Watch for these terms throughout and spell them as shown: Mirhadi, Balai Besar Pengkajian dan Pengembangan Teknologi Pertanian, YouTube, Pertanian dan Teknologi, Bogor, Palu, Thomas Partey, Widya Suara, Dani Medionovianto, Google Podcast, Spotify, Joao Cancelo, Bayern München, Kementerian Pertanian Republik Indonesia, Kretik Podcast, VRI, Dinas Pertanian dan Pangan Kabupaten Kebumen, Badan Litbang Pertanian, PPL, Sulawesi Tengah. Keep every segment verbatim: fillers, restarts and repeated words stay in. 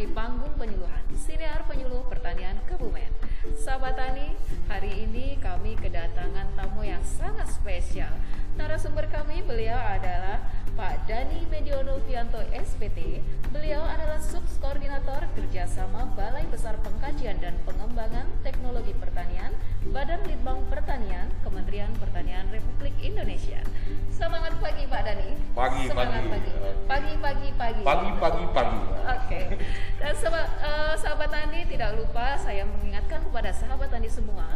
di panggung penyuluhan Siniar Penyuluh Pertanian Kebumen. Sahabat Tani, hari ini kami kedatangan tamu yang sangat spesial. Narasumber kami beliau adalah Pak Dani Medionovianto S P T. Beliau adalah subkoordinator kerjasama Balai Besar Pengkajian dan Pengembangan Teknologi Pertanian, Badan Litbang Pertanian, Kementerian Pertanian Republik Indonesia. Selamat pagi Pak Dani. Pagi, Semangat pagi. Pagi, pagi, pagi. Pagi, pagi, pagi. Oke. Dan sahabat, uh, sahabat Tani, tidak lupa saya mengingatkan kepada sahabat Tani semua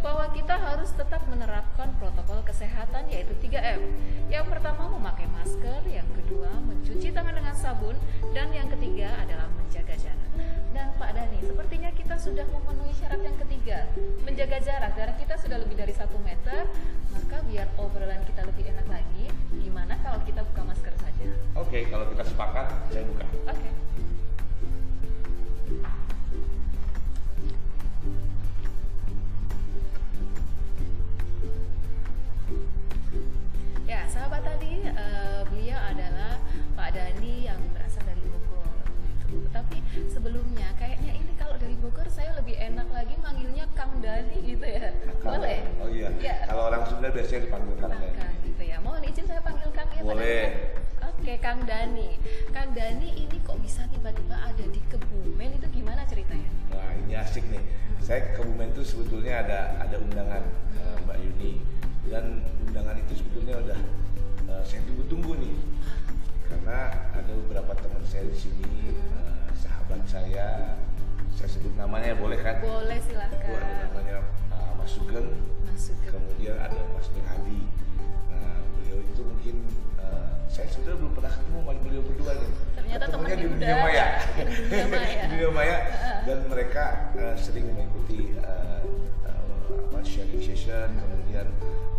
bahwa kita harus tetap menerapkan protokol kesehatan, yaitu tiga M. Yang pertama memakai masker, yang kedua mencuci tangan dengan sabun, dan yang ketiga adalah menjaga jarak. Dan Pak Dani, sepertinya kita sudah memenuhi syarat yang ketiga, menjaga jarak. Jarak kita sudah lebih dari satu meter, maka biar obrolan kita lebih enak lagi, gimana kalau kita buka masker saja? Oke, kalau kita sepakat, saya buka. Oke. Ya, sahabat tadi, uh, beliau adalah Pak Dani yang berasal dari Bogor. Tapi sebelumnya, kayaknya ini kalau dari Bogor saya lebih enak lagi manggilnya Kang Dani gitu ya. Kang, boleh? Oh iya. Ya. Kalau orang Sunda biasanya dipanggil Kang Dani. Kang, gitu ya. Mohon izin saya panggil Kang ya. Boleh. Oke, Kang Dani. Kang Dani ini kok bisa tiba-tiba ada di Kebumen, itu gimana ceritanya? Wah, ini asik nih. Hmm. Saya ke Kebumen tuh sebetulnya ada ada undangan uh, Mbak Yuni. Dan undangan itu sebetulnya udah uh, saya tunggu-tunggu nih, karena ada beberapa teman saya di sini, uh, sahabat saya, saya sebut namanya boleh kan? Boleh, silahkan. Itu ada namanya uh, Mas Sugeng, kemudian ada Mas Mirhadi. Nah, beliau itu mungkin uh, saya sudah belum pernah ketemu sama beliau berdua nih. Ternyata temannya di dunia maya, di dunia maya, dan mereka uh, sering mengikuti uh, uh, sharing session, kemudian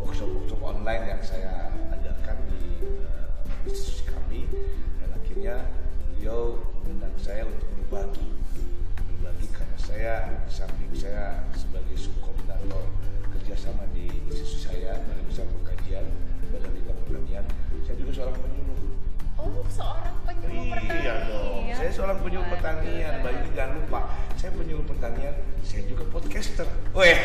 workshop-workshop online yang saya ajarkan di uh, institusi kami, dan akhirnya beliau mengundang saya untuk berbagi, berbagi karena saya di samping saya sebagai subkoordinator kerjasama di institusi saya, Balai Besar Pengkajian Badan Litbang Pertanian, saya juga seorang penyuluh. Oh, seorang penyuluh pertanian. Iya dong, saya seorang penyuluh pertanian. Mbak Yuni jangan lupa, saya penyuluh pertanian, saya juga podcaster. Weh.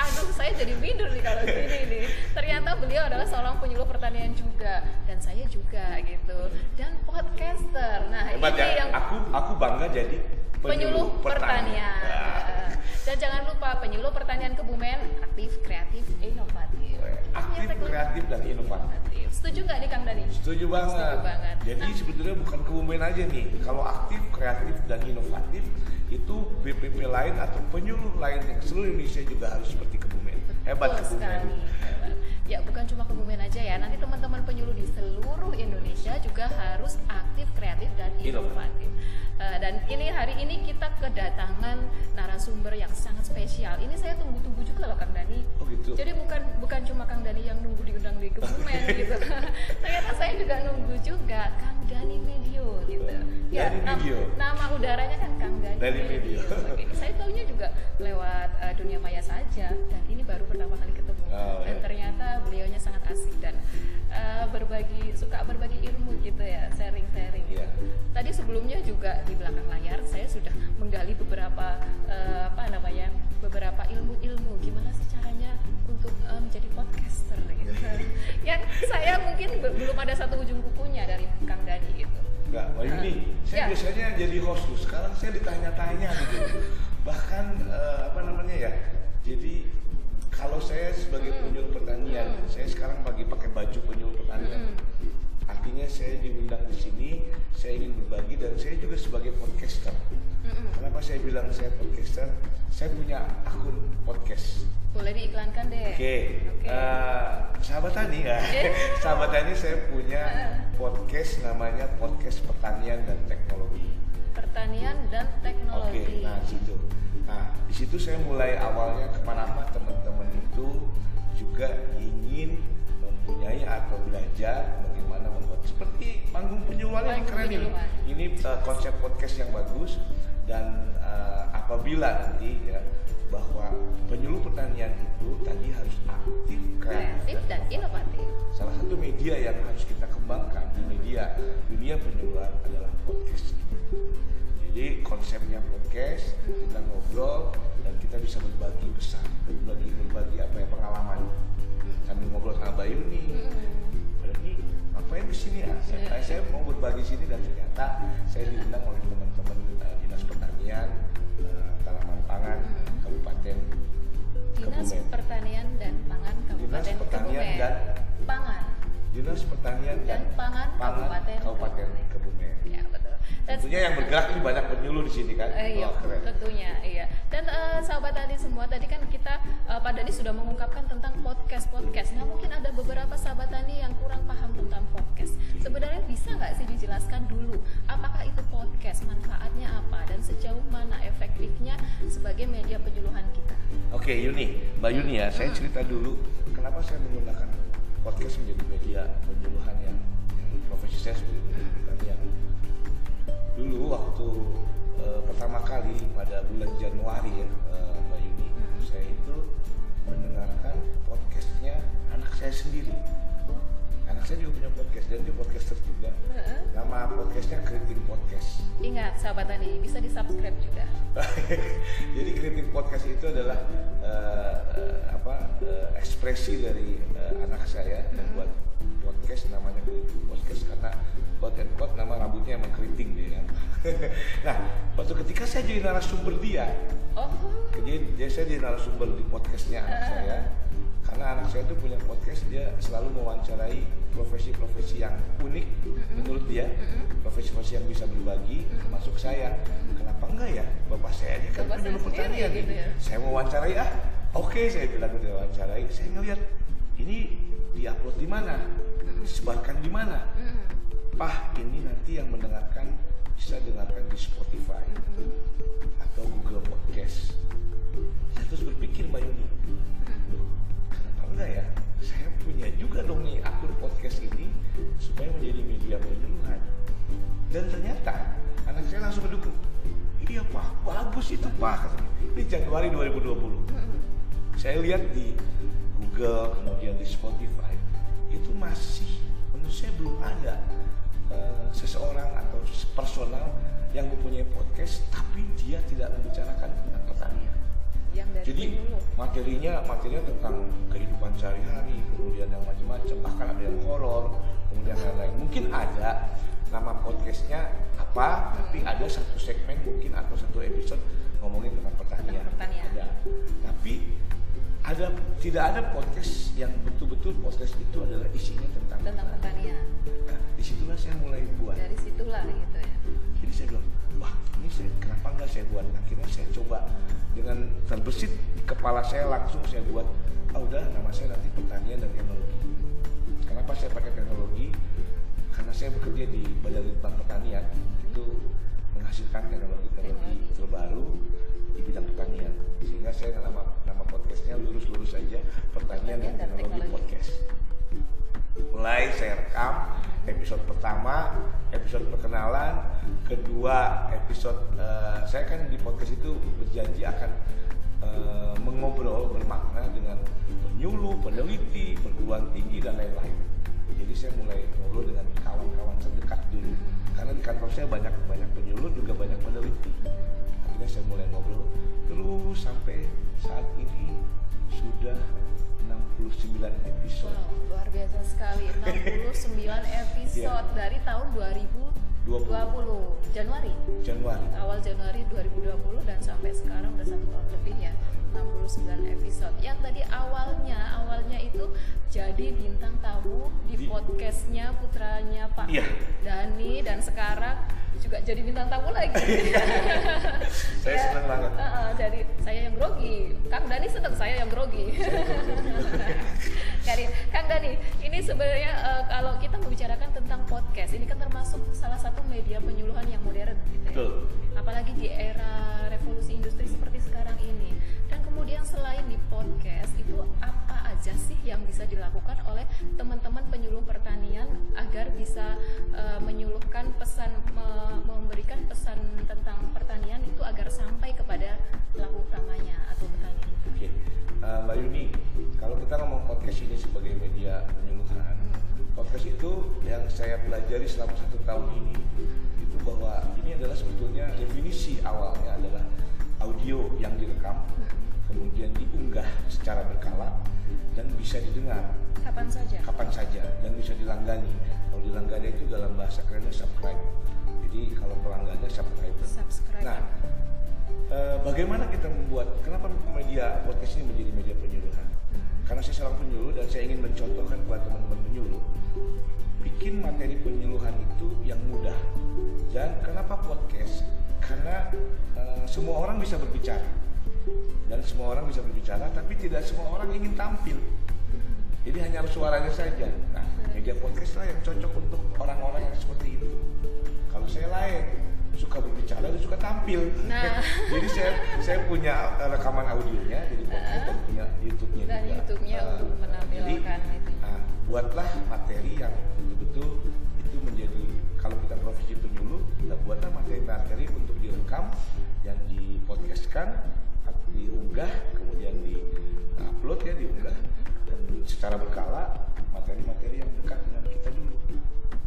Aduh, saya jadi minder nih kalau gini nih. Ternyata beliau adalah seorang penyuluh pertanian juga, dan saya juga gitu. Dan podcaster. Nah, hebat ini ya? Yang aku aku bangga jadi penyuluh, penyuluh pertanian. pertanian. Nah. Dan jangan lupa penyuluh pertanian Kebumen aktif, kreatif, inovatif. Weh. Aktif, kreatif dan inovatif. Setuju nggak nih Kang Dani? Setuju banget. Setuju banget. Jadi nah, sebetulnya bukan Kebumen aja nih. Kalau aktif, kreatif dan inovatif itu B P P lain atau penyuluh lain yang seluruh Indonesia juga harus seperti Kebumen. Hebat Kebumen. Sekali. Hebat. Ya, bukan cuma Kebumen aja ya. Nanti teman-teman penyuluh di seluruh Indonesia juga harus aktif, kreatif dan inovatif. Uh, dan ini hari ini kita kedatangan narasumber yang sangat spesial. Ini saya tunggu-tunggu juga loh Kang Dani. Oh gitu. Jadi bukan bukan cuma Kang Dani yang nunggu diundang di Kebumen gitu. Ternyata saya juga nunggu juga Kang Dani Medio gitu. Ya, Dani Medio. Nama, nama udaranya kan Kang Dani. Dani Medio. Oke. Saya taunya juga lewat uh, dunia maya saja, dan ini baru pertama kali ketemu. Oh, dan ya, ternyata beliaunya sangat asik dan uh, berbagi suka berbagi ilmu gitu ya, sharing-sharing. Gitu. Yeah. Tadi sebelumnya juga di belakang layar saya sudah menggali beberapa uh, apa namanya beberapa ilmu-ilmu gimana sih caranya untuk uh, menjadi podcaster gitu. Yang saya mungkin belum ada satu ujung kukunya dari Kang Dani gitu. Enggak, Mbak Yuni, uh, saya ya. biasanya jadi host tuh, sekarang saya ditanya-tanya gitu. Bahkan uh, apa namanya ya, jadi kalau saya sebagai hmm. penyuluh pertanian, hmm. saya sekarang pagi pakai baju penyuluh pertanian. Hmm. Artinya saya diundang di sini, saya ingin berbagi, dan saya juga sebagai podcaster. Mm-mm. Kenapa saya bilang saya podcaster? Saya punya akun podcast. Boleh diiklankan deh. Oke. Okay. Okay. Uh, sahabat Tani ya. Okay. Sahabat Tani, saya punya podcast namanya Podcast Pertanian dan Teknologi. Pertanian dan Teknologi. Oke. Okay. Nah situ. Nah di situ saya mulai awalnya kemana-mana teman-teman itu juga ingin mempunyai atau belajar bagaimana membuat seperti panggung penyuluhan yang keren ini. Ini uh, konsep podcast yang bagus, dan uh, apabila nanti ya bahwa penyuluh pertanian itu tadi harus aktif, kreatif dan inovatif. Salah satu media yang harus kita kembangkan di media dunia penyuluhan adalah podcast. Jadi Jadi konsepnya podcast, kita ngobrol dan kita bisa berbagi pesan, berbagi berbagi apa yang pengalaman. Sambil ngobrol sama Bayu nih, berarti ngapain kesini ya? Saya, saya mau berbagi sini dan ternyata saya diundang oleh teman-teman uh, Dinas Pertanian, uh, Tanaman Pangan, Kabupaten Kebumen. Dinas Pertanian dan Pangan Kabupaten Kebumen. Dan Pangan. Dinas Pertanian dan, dan Pangan, Pangan Kabupaten, Kabupaten Kebumen. Ya, betul. Dan tentunya yang bergerak ini banyak penyuluh di sini kan. Uh, iya, oh, keren. Tentunya, iya. Dan uh, sahabat tadi semua, tadi kan kita uh, Pak Dani sudah mengungkapkan tentang podcast-podcast. Nah, mungkin ada beberapa sahabat tani yang kurang paham tentang podcast. Sebenarnya bisa nggak sih dijelaskan dulu apakah itu podcast, manfaatnya apa, dan sejauh mana efektifnya sebagai media penyuluhan kita? Oke, Yuni, Mbak Yuni ya, hmm. saya cerita dulu kenapa saya menggunakan podcast menjadi media penyuluhan yang, yang profesi saya sebagai penyuluh pertanian. Dulu waktu e, pertama kali pada bulan Januari ya e, Mbak Yuni, hmm. saya itu mendengarkan podcastnya anak saya sendiri. Anak saya juga punya podcast dan dia podcaster juga. Hmm. Nama podcastnya Kretik Podcast. Ingat sahabat tani, bisa di subscribe juga. Jadi Kretik Podcast itu adalah uh, uh, apa uh, ekspresi dari uh, anak saya hmm. membuat podcast namanya Kretik Podcast karena quote and quote nama rambutnya emang keriting dia kan. Nah waktu ketika saya jadi narasumber dia, oh. jadi, jadi saya jadi narasumber di podcastnya anak hmm. saya. Karena anak saya itu punya podcast, dia selalu mewawancarai profesi-profesi yang unik mm-hmm. menurut dia, mm-hmm. profesi-profesi yang bisa berbagi, mm-hmm. masuk saya. Kenapa enggak ya? Bapak saya ini kan penyuluh pertanian gitu ya. Saya mewawancarai ah, oke okay, saya bilang dia wawancarai. Saya ngeliat ini diupload di mana, disebarkan di mana. Pah ini nanti yang mendengarkan bisa dengarkan di Spotify mm-hmm. atau Google Podcast. Saya terus berpikir Mbak Yuni. Enggak ya, saya punya juga dong nih akun podcast ini supaya menjadi media penyuluhan. Dan ternyata anak saya langsung mendukung. Iya Pak, bagus itu Pak. Ini Januari dua ribu dua puluh. Saya lihat di Google, kemudian di Spotify, itu masih menurut saya belum ada uh, seseorang atau personal yang mempunyai podcast tapi dia tidak membicarakan tentang pertanian. Jadi materinya materinya tentang kehidupan sehari-hari, kemudian yang macam-macam, bahkan ada yang horor, kemudian lain-lain. Mungkin ada nama podcastnya apa, tapi ada satu segmen mungkin atau satu episode ngomongin tentang pertanian. Pertanian. Ada. Tapi ada tidak ada podcast yang betul-betul podcast itu adalah isinya tentang tentang pertanian. Nah, disitulah saya mulai buat. Dari situlah gitu ya. Jadi saya bilang, wah ini saya, kenapa nggak saya buat? Akhirnya saya coba dengan terbesit di kepala saya langsung saya buat, ah udah nama saya nanti Pertanian dan Teknologi. Kenapa saya pakai teknologi? Karena saya bekerja di Badan Litbang Pertanian, itu menghasilkan teknologi-teknologi terbaru di bidang pertanian. Sehingga saya nama, nama podcastnya lurus-lurus saja, Pertanian dan Teknologi Podcast. Mulai saya rekam episode pertama, episode perkenalan, kedua episode uh, saya kan di podcast itu berjanji akan uh, mengobrol bermakna dengan penyuluh, peneliti, perguruan tinggi dan lain-lain. Jadi saya mulai ngobrol dengan kawan-kawan terdekat dulu karena di kantor saya banyak banyak penyuluh juga banyak peneliti. Akhirnya saya mulai ngobrol terus sampai saat ini sudah enam puluh sembilan episode. Wow, luar biasa sekali. enam puluh sembilan episode yeah. dari tahun dua ribu dua puluh Januari. Januari. Awal Januari dua ribu dua puluh dan sampai sekarang udah satu tahun lebih ya. enam puluh sembilan episode. Yang tadi awalnya awalnya itu jadi bintang tamu di, di podcastnya putranya Pak yeah. Dani dan sekarang juga jadi bintang tamu lagi. Saya ya, senang banget. Uh, dari saya yang grogi, Kang Dani senang saya yang grogi. Kari, Kang Dani, ini sebenarnya uh, kalau kita membicarakan tentang podcast, ini kan termasuk salah satu media penyuluhan yang modern, gitu ya. Betul. Apalagi di era revolusi industri seperti sekarang ini. Dan kemudian selain di podcast, itu apa aja sih yang bisa dilakukan oleh teman-teman penyuluh pertanian agar bisa uh, menyuluhkan pesan me- memberikan pesan tentang pertanian itu agar sampai kepada pelaku utamanya atau petani. Oke, okay. uh, Mbak Yuni, kalau kita ngomong podcast ini sebagai media penyuluhan, podcast itu yang saya pelajari selama satu tahun ini itu bahwa ini adalah sebetulnya definisi awalnya adalah audio yang direkam, kemudian diunggah secara berkala dan bisa didengar kapan saja. Kapan saja dan bisa dilanggani. Kalau dilanggani itu dalam bahasa kerennya subscribe. Jadi kalau pelanggannya subscriber. Subscribe. Nah, e, bagaimana kita membuat? Kenapa media podcast ini menjadi media penyuluhan? Karena saya seorang penyuluh dan saya ingin mencontohkan buat teman-teman penyuluh, bikin materi penyuluhan itu yang mudah. Dan kenapa podcast? Karena e, semua orang bisa berbicara. Dan semua orang bisa berbicara, tapi tidak semua orang ingin tampil. Jadi hanya suaranya saja. Nah, media podcast lah yang cocok untuk orang-orang yang seperti itu. Kalau saya lain, suka berbicara dan suka tampil. Nah. Jadi saya saya punya rekaman audionya, jadi podcast, dan punya YouTube-nya dan juga. YouTube-nya uh, untuk menampilkan jadi, itu. Uh, buatlah materi yang betul-betul itu menjadi, kalau kita profesi penyuluh, kita buatlah materi-materi untuk direkam dan dipodcastkan, diunggah, kemudian diupload ya, diunggah. Secara berkala materi-materi yang dekat dengan kita dulu.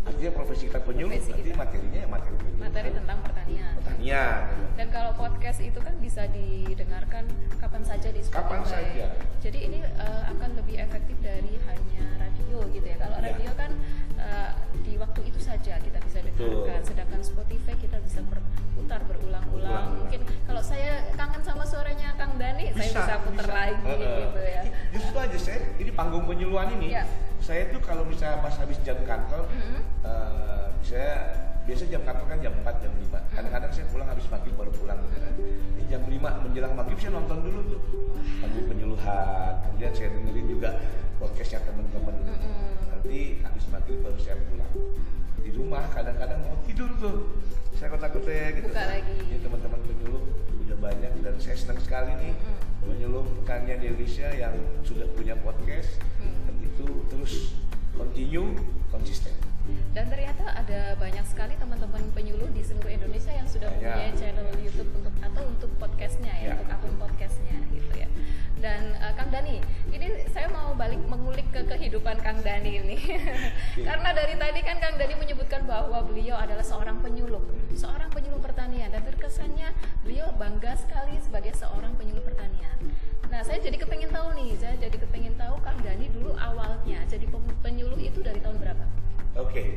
Artinya profesi kita penyuluh, nanti materinya ya materi penyuluh. Materi tentang pertanian. Pertanian. Dan kalau podcast itu kan bisa didengarkan kapan saja di Spotify. Kapan saja. Jadi ini uh, akan lebih efektif dari hanya radio gitu ya. Kalau ya. radio kan uh, di waktu itu saja kita bisa dengarkan. Betul. Sedangkan Spotify kita bisa berputar berulang-ulang. Betul. Mungkin kalau saya kangen sama suaranya Kang Dani, bisa, saya bisa putar bisa. lagi uh, uh. gitu ya. Justru aja saya ini panggung penyuluhan ini. Ya. Saya tuh kalau misalnya pas habis jam kantor, mm-hmm. uh, saya biasa jam kantor kan jam empat, jam lima. Kadang-kadang saya pulang habis maghrib baru pulang gitu kan. Ini jam lima menjelang maghrib saya nonton dulu tuh panggung penyuluhan. Kemudian saya dengerin juga podcastnya teman-teman. Mm-hmm. Nanti habis maghrib baru saya pulang. Di rumah kadang-kadang mau tidur tuh. Saya kotak-kotak gitu. Buka lagi. Ini teman-teman penyuluh udah banyak dan saya senang sekali nih mm-hmm. penyuluh pertanian di Indonesia yang sudah punya podcast. Mm-hmm. Itu terus continue konsisten. Dan ternyata ada banyak sekali teman-teman penyuluh di seluruh Indonesia yang sudah punya channel YouTube untuk atau untuk podcastnya ya, ya. Untuk akun podcastnya gitu ya. Dan uh, Kang Dani, ini saya mau balik mengulik ke kehidupan Kang Dani ini. Yeah. Karena dari tadi kan Kang Dani menyebutkan bahwa beliau adalah seorang penyuluh, seorang penyuluh pertanian dan terkesannya beliau bangga sekali sebagai seorang penyuluh pertanian. Nah, saya jadi kepengen tahu nih, saya jadi kepengen tahu Kang Dani dulu awalnya jadi penyuluh itu dari tahun berapa? Oke, okay.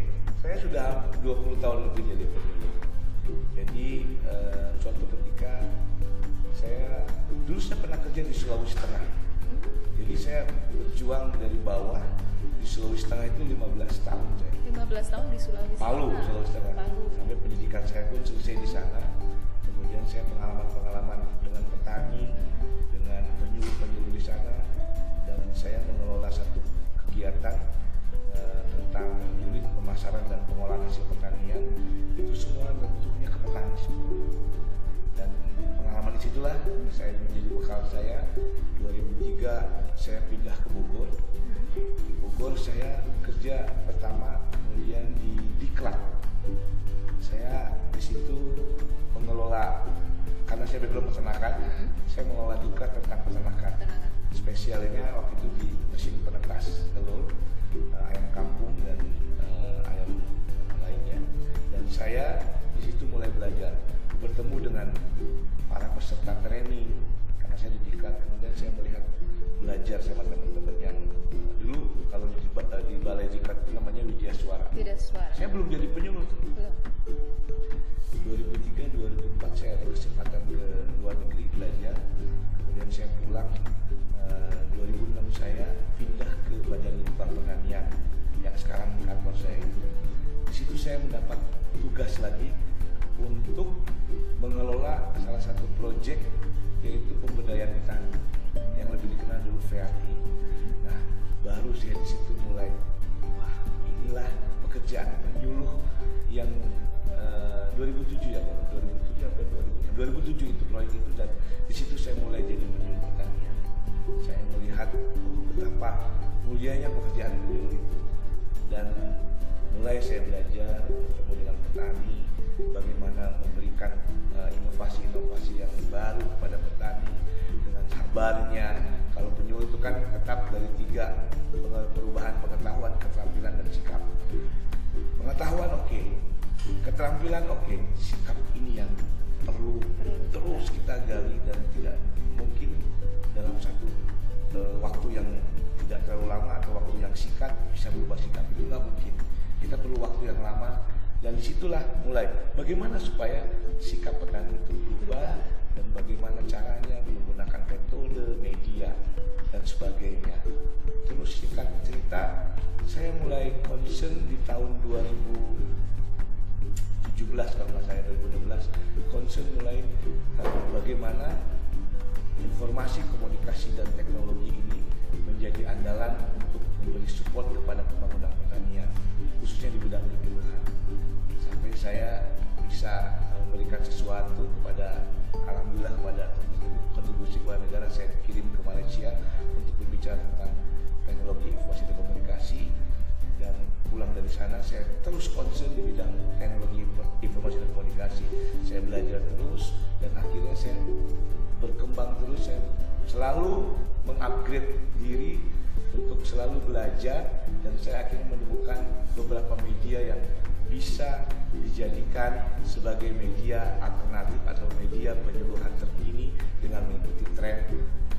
Saya sudah dua puluh tahun lebih jadi penyuluh. Jadi uh, suatu ketika saya dulu saya pernah kerja di Sulawesi Tengah. Jadi saya berjuang dari bawah di Sulawesi Tengah itu lima belas tahun saya. lima belas tahun di Sulawesi Tengah. Palu, Sulawesi Tengah. Palu. Sampai pendidikan saya pun selesai di sana. Kemudian saya pengalaman-pengalaman dengan petani, dengan penyuluh-penyuluh di sana, dan saya mengelola satu kegiatan eh, tentang unit pemasaran dan pengolahan hasil pertanian. Itu semua bentuknya ke petani. Dan pengalaman disitulah saya menjadi bekal saya. Dua ribu tiga saya pindah ke Bogor. Di Bogor saya kerja pertama, kemudian di Diklat. Saya di situ pengelola, karena saya background peternakan, saya mengelola Diklat tentang peternakan. Spesialnya waktu itu di mesin penetas telur, ayam kampung dan uh, ayam lainnya. Dan saya di situ mulai belajar, bertemu dengan para peserta training karena saya didikat, kemudian saya melihat belajar sama teman-teman yang dulu kalau di, di balai dikat namanya Widya Suara. Suara. Saya belum jadi penyuluh. dua ribu tiga dua ribu empat saya ada kesempatan ke luar negeri belajar, kemudian saya pulang. dua ribu enam saya pindah ke Badan Litbang Pertanian yang sekarang di kantor saya. Di situ saya mendapat tugas lagi untuk mengelola salah satu proyek yaitu pemberdayaan petani yang lebih dikenal dulu V R I. Nah, baru saya di situ mulai, wah inilah pekerjaan penyuluh yang uh, dua ribu tujuh ya, dua ribu tujuh sampai dua ribu tujuh itu proyek itu, dan di situ saya mulai jadi penyuluh pertanian. Saya melihat betapa mulianya pekerjaan penyuluh itu dan mulai saya belajar bertemu dengan petani. Bagaimana memberikan uh, inovasi-inovasi yang baru kepada petani dengan sabarnya. Kalau penyuluh itu kan tetap dari tiga perubahan pengetahuan, keterampilan, dan sikap. bilang oke, okay, sikap ini yang perlu terus kita gali dan tidak mungkin dalam satu uh, waktu yang tidak terlalu lama atau waktu yang singkat bisa berubah sikap, itu nggak mungkin. Kita perlu waktu yang lama dan disitulah mulai bagaimana supaya sikap petani itu berubah dan bagaimana caranya menggunakan metode, media dan sebagainya. Terus singkat cerita, saya mulai concern di tahun dua ribu tujuh belas, kalau saya dua ribu enam belas concern mulai bagaimana informasi, komunikasi dan teknologi ini menjadi andalan untuk memberi support kepada pembangunan pertanian, khususnya di bidang lingkungan. Sampai saya bisa memberikan sesuatu kepada, alhamdulillah, kepada kontribusi kepada negara, saya kirim ke Malaysia untuk berbicara tentang teknologi informasi dan komunikasi, dan pulang dari sana saya terus concern di bidang teknologi informasi dan komunikasi. Saya belajar terus dan akhirnya saya berkembang terus, saya selalu mengupgrade diri untuk selalu belajar, dan saya akhirnya menemukan beberapa media yang bisa dijadikan sebagai media alternatif atau media penyuluhan terkini dengan mengikuti tren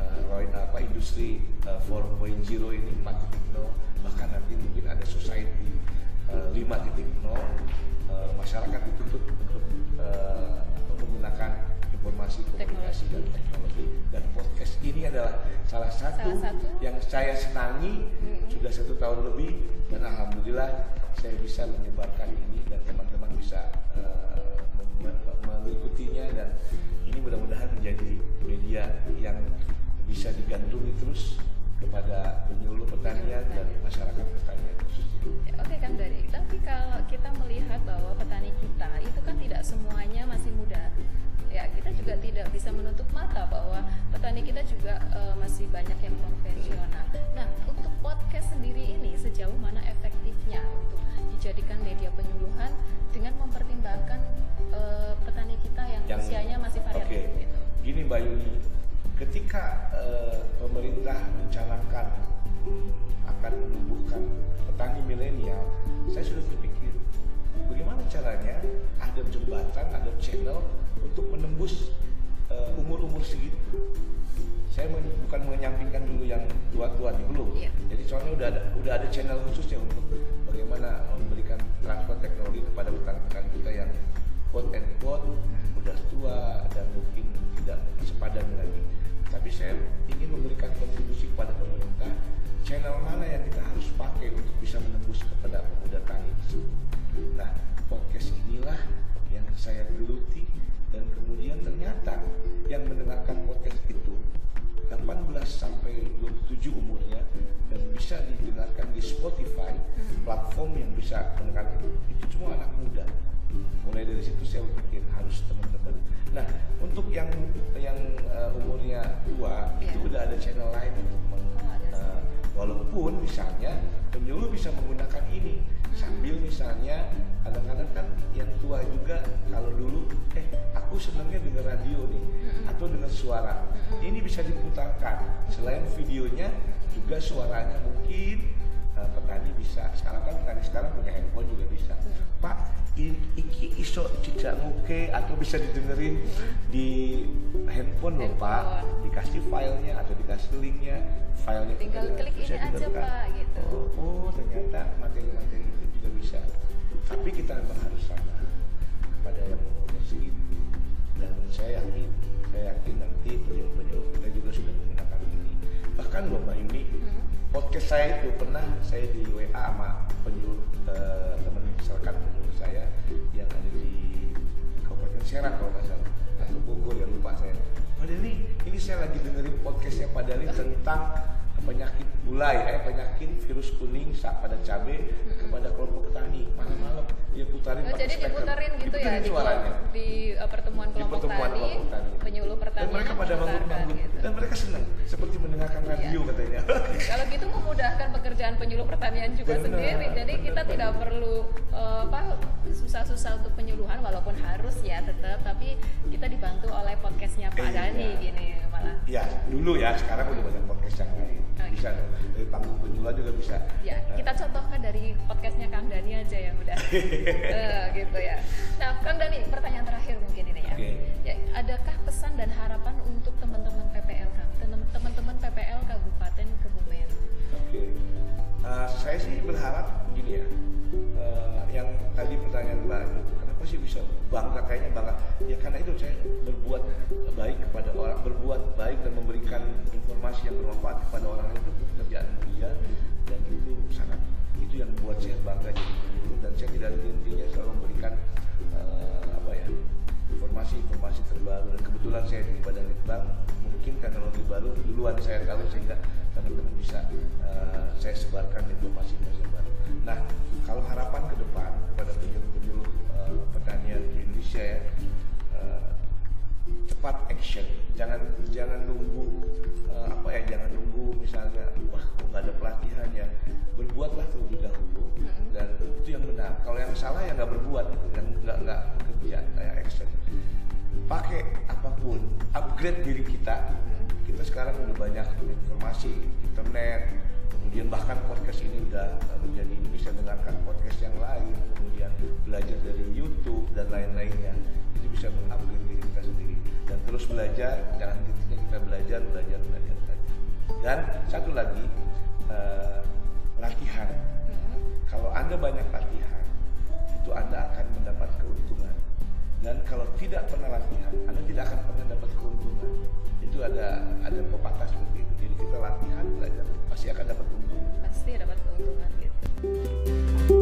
uh, apa industri uh, empat koma nol ini, empat titik nol, bahkan nanti mungkin ada society uh, lima titik nol. Uh, masyarakat dituntut untuk uh, menggunakan informasi, komunikasi dan teknologi, dan podcast ini adalah salah satu, salah satu. yang saya senangi mm-hmm. sudah satu tahun lebih, dan alhamdulillah saya bisa menyebarkan ini dan teman-teman bisa uh, mengikutinya, dan ini mudah-mudahan menjadi media yang bisa digandrungi terus kepada penyuluh pertanian dan masyarakat pertanian khususnya. Oke Kang Dani, tapi kalau kita melihat bahwa petani kita itu kan tidak semuanya masih muda, ya kita juga tidak bisa menutup mata bahwa petani kita juga uh, masih banyak yang konvensional. Nah, untuk podcast sendiri ini sejauh mana efektifnya untuk dijadikan media penyuluhan dengan mempertimbangkan uh, petani kita yang, yang usianya masih variatif? Okay. Gitu. Gini Mbak Yuni, ketika uh, pemerintah mencanangkan akan menumbuhkan petani milenial, saya sudah berpikir bagaimana caranya ada jembatan, ada channel untuk menembus uh, umur-umur segitu. Saya men, bukan menyampingkan dulu yang tua-tua, belum. Yeah. Jadi soalnya udah ada, udah ada channel khususnya untuk bagaimana memberikan transfer teknologi kepada petani-petani kita yang quote and quote udah tua dan mungkin tidak sepadan lagi. Tapi saya ingin memberikan kontribusi kepada pemerintah, channel mana yang kita harus pakai untuk bisa menembus kepada pemuda tani. Nah, podcast inilah yang saya geluti, dan kemudian ternyata yang mendengarkan podcast itu delapan belas sampai dua puluh tujuh umurnya, dan bisa didengarkan di Spotify, platform yang bisa mendengarkan itu cuma anak muda. Mulai dari situ saya berpikir harus teman-teman. Nah, untuk yang yang uh, umurnya tua yeah. itu udah ada channel lain untuk meng, uh, walaupun misalnya penyuluh bisa menggunakan ini sambil misalnya kadang-kadang kan yang tua juga kalau dulu eh aku senangnya dengar radio nih atau dengar suara, ini bisa diputarkan selain videonya juga suaranya. Mungkin uh, petani bisa sekarang kan petani sekarang punya handphone juga bisa, Pak, iki iso tidak oke atau bisa didengerin di handphone loh Pak, dikasih filenya atau dikasih linknya, filenya tinggal klik ini aja Pak gitu. Oh, oh ternyata materi-materi itu juga bisa, tapi kita memang harus sabar kepada yang umur segitu, dan saya yakin saya yakin nanti penyuluh-penyuluh kita juga sudah menggunakan ini. Bahkan loh Mbak Yuni, hmm? podcast saya itu pernah saya di W A sama penyuluh eh, teman masyarakat penyuluh saya yang ada di Kabupaten Serang kalau nggak salah, atau Bogor yang lupa saya. Pak Dani, ini saya lagi dengerin podcastnya Pak Dani tentang penyakit gulai, eh penyakit virus kuning pada cabai kepada kelompok petani. Malam-malam dia putarin oh, pakai jadi speaker, diputarin gitu diputarin ya suaranya. Di, di uh, pertemuan kelompok petani, penyuluh pertanian. Dan mereka pada bangun-bangun gitu. Dan mereka senang seperti mendengarkan radio ya. Katanya. Kalau gitu memudahkan pekerjaan penyuluh pertanian juga bener, sendiri. Jadi bener, kita bener. tidak perlu uh, apa susah-susah untuk penyuluhan, walaupun harus ya tetap, tapi kita dibantu oleh podcastnya Pak eh, Dani ya. Gini malah. Ya, dulu ya, sekarang udah banyak podcast yang lain. Bisa dong, dari panggung penyuluhan juga bisa ya, kita contohkan dari podcastnya Kang Dani aja yang udah uh, gitu ya. Nah, Kang Dani, pertanyaan terakhir mungkin ini ya. Okay. Ya, adakah pesan dan harapan untuk teman-teman P P L, teman-teman P P L Kabupaten Kebumen? Oke, okay. uh, saya sih berharap begini ya. Uh, yang tadi pertanyaan Mbak, kenapa sih bisa bangga, kayaknya bangga? Ya karena itu saya berbuat baik kepada orang, berbuat baik dan memberikan informasi yang bermanfaat kepada orang itu pekerjaan mulia, dan itu sangat itu yang membuat saya bangga jadi guru, dan saya tidak intinya selalu memberikan uh, apa ya informasi-informasi terbaru, dan kebetulan saya di Badan Litbang mungkin teknologi baru duluan saya tahu sehingga teman-teman bisa uh, saya sebarkan informasi-informasi baru. Nah, kalau harapan ke depan kepada penyuluh-penyuluh uh, pertanian di Indonesia ya, uh, cepat action, jangan jangan nunggu uh, apa ya, jangan nunggu misalnya wah kok nggak ada pelatihannya, berbuatlah terlebih dahulu, dan itu yang benar. Kalau yang salah ya nggak berbuat, yang nggak nggak kerja kayak action, pakai apapun, upgrade diri kita. Kita sekarang udah banyak informasi internet, kemudian bahkan podcast ini udah menjadi bisa dengarkan podcast yang lain, kemudian belajar dari YouTube dan lain-lainnya, itu bisa mengupgrade diri kita sendiri. Dan terus belajar, jangan intinya kita belajar, belajar, belajar. Dan satu lagi, uh, latihan. Kalau Anda banyak latihan, itu Anda akan mendapat keuntungan. Dan kalau tidak pernah latihan, Anda tidak akan pernah dapat keuntungan. Itu ada ada pepatah seperti itu. Jadi kita latihan, belajar, pasti akan dapat keuntungan. Pasti dapat keuntungan gitu.